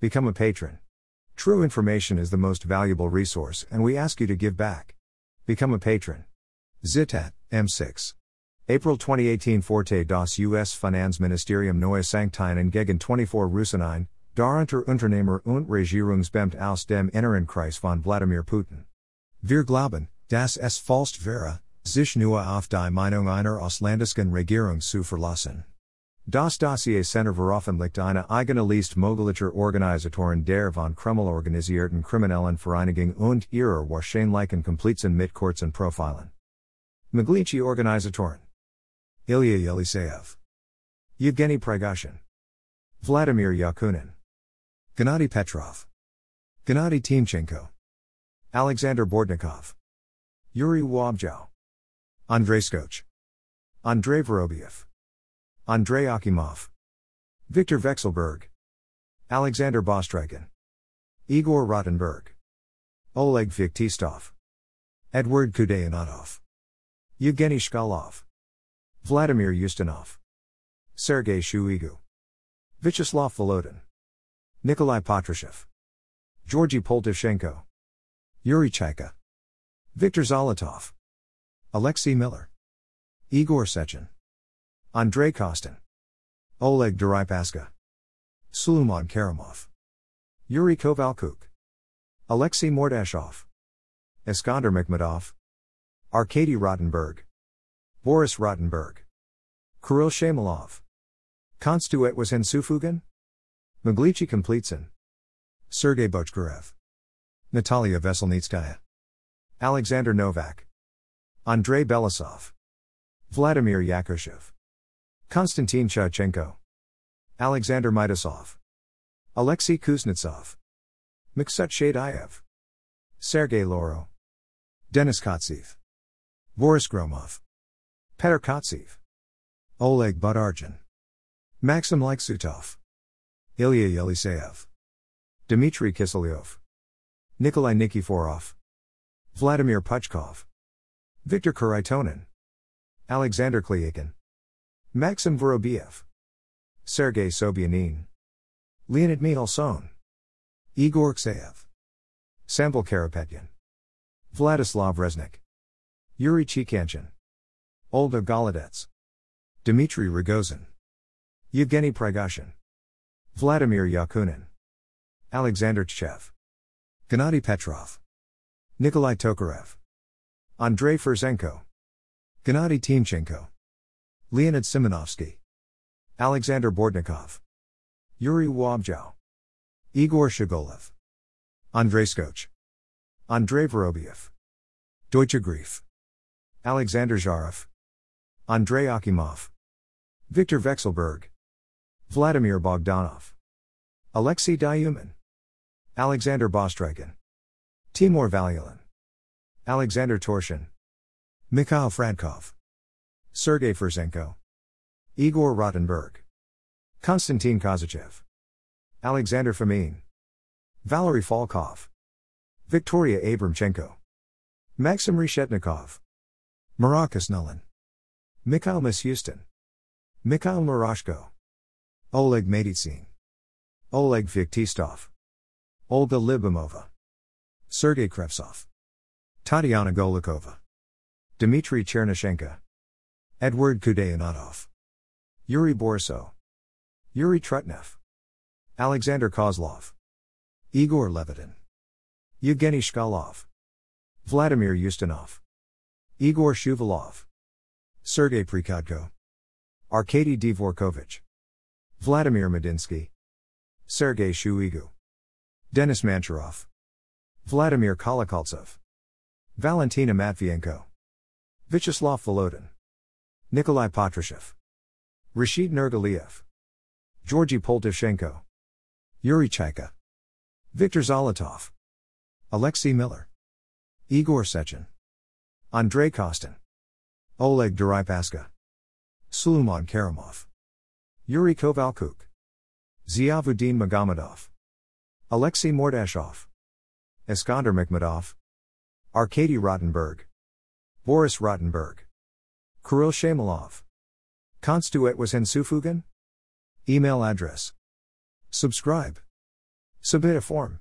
Become a patron. True information is the most valuable resource and we ask you to give back. Become a patron. Zitat, M6. April 2018 Forte das US-Finanzministerium neue Sanktionen gegen 24 Russenien, darunter Unternehmer und Regierungsbeamte aus dem inneren Kreis von Vladimir Putin. Wir glauben, dass es falsch wäre, sich nur auf die Meinung einer ausländischen Regierung zu verlassen. Das Dossier Center veröffentlicht eine eigene Liste möglicher Organisatoren der von Kreml organisierten kriminellen Vereinigung und ihrer wahrscheinlichen Komplizen mit kurzen Profilen. Mögliche Organisatoren. Ilya Yeliseyev, Yevgeny Prigozhin, Vladimir Yakunin, Gennady Petrov, Gennady Timchenko, Alexander Bortnikov, Yuri Wabjao, Andrei Skoch, Andrey Vorobyov, Andrei Akimov, Victor Vexelberg, Alexander Bastrykin, Igor Rotenberg, Oleg Vyktistov, Edward Kudayanatov, Yevgeny Shkolov, Vladimir Ustinov, Sergei Shoigu, Vyacheslav Volodin, Nikolai Patrushev, Georgy Poltavchenko, Yuri Chaika, Viktor Zolotov, Alexei Miller, Igor Sechin, Andrey Kostin, Oleg Deripaska, Suleiman Kerimov, Yuri Kovalchuk, Alexei Mordashov, Iskander Makhmudov, Arkady Rotenberg, Boris Rotenberg, Kirill Shamalov. Kannst du etwas hinzufügen? Mögliche Komplizen. Sergei Bochkarev, Natalia Veselnitskaya, Alexander Novak, Andrei Belasov, Vladimir Yakushev, Konstantin Shevchenko, Alexander Mitasov, Alexei Kuznetsov, Maksut Shadayev, Sergei Loro, Denis Kotsev, Boris Gromov, Petr Kotsev, Oleg Budargin, Maxim Liksutov, Ilya Yeliseyev, Dmitry Kiselyov, Nikolai Nikiforov, Vladimir Puchkov, Viktor Kurytonin, Alexander Klyakin, Maxim Vorobyev, Sergei Sobyanin, Leonid Mihalson, Igor Kseyev, Sambal Karapetyan, Vladislav Reznik, Yuri Chikanchin, Olga Golodets, Dmitry Rogozin, Yevgeny Prigozhin, Vladimir Yakunin, Alexander Tchev, Gennady Petrov, Nikolai Tokarev, Andrei Furzenko, Gennady Timchenko, Leonid Simonovsky, Alexander Bortnikov, Yuri Wabjao, Igor Shigolov, Andrei Skoch, Andrey Vorobyov, Deutsche Grief, Alexander Zharov, Andrei Akimov, Victor Vexelberg, Vladimir Bogdanov, Alexei Dyumin, Alexander Bastrykin, Timur Valiulin, Alexander Torshin, Mikhail Fradkov, Sergei Furzenko, Igor Rotenberg, Konstantin Kozachev, Alexander Fomin, Valery Falkov, Victoria Abramchenko, Maxim Reshetnikov, Murat Kosnulin, Mikhail Mishustin, Mikhail Murashko, Oleg Matitsin, Oleg Vyktistov, Olga Libimova, Sergei Krevsov, Tatiana Golikova, Dmitry Chernyshenko, Edward Kudayanatov, Yuri Borisov, Yuri Trutnev, Alexander Kozlov, Igor Levitin, Yevgeny Shkolov, Vladimir Ustinov, Igor Shuvalov, Sergei Prikhodko, Arkady Dvorkovich, Vladimir Medinsky, Sergei Shoigu, Denis Manturov, Vladimir Kolokoltsev, Valentina Matvienko, Vyacheslav Volodin, Nikolai Patrushev, Rashid Nurgaliev, Georgy Poltavchenko, Yuri Chaika, Viktor Zolotov, Alexei Miller, Igor Sechin, Andrei Kostin, Oleg Deripaska, Suleiman Kerimov, Yuri Kovalchuk, Ziavuddin Magomedov, Alexei Mordashov, Iskander Makhmudov, Arkady Rotenberg, Boris Rotenberg, Kirill Shamalov. Kannst du etwas hinzufügen? Email Adress. Subscribe. Submit a form.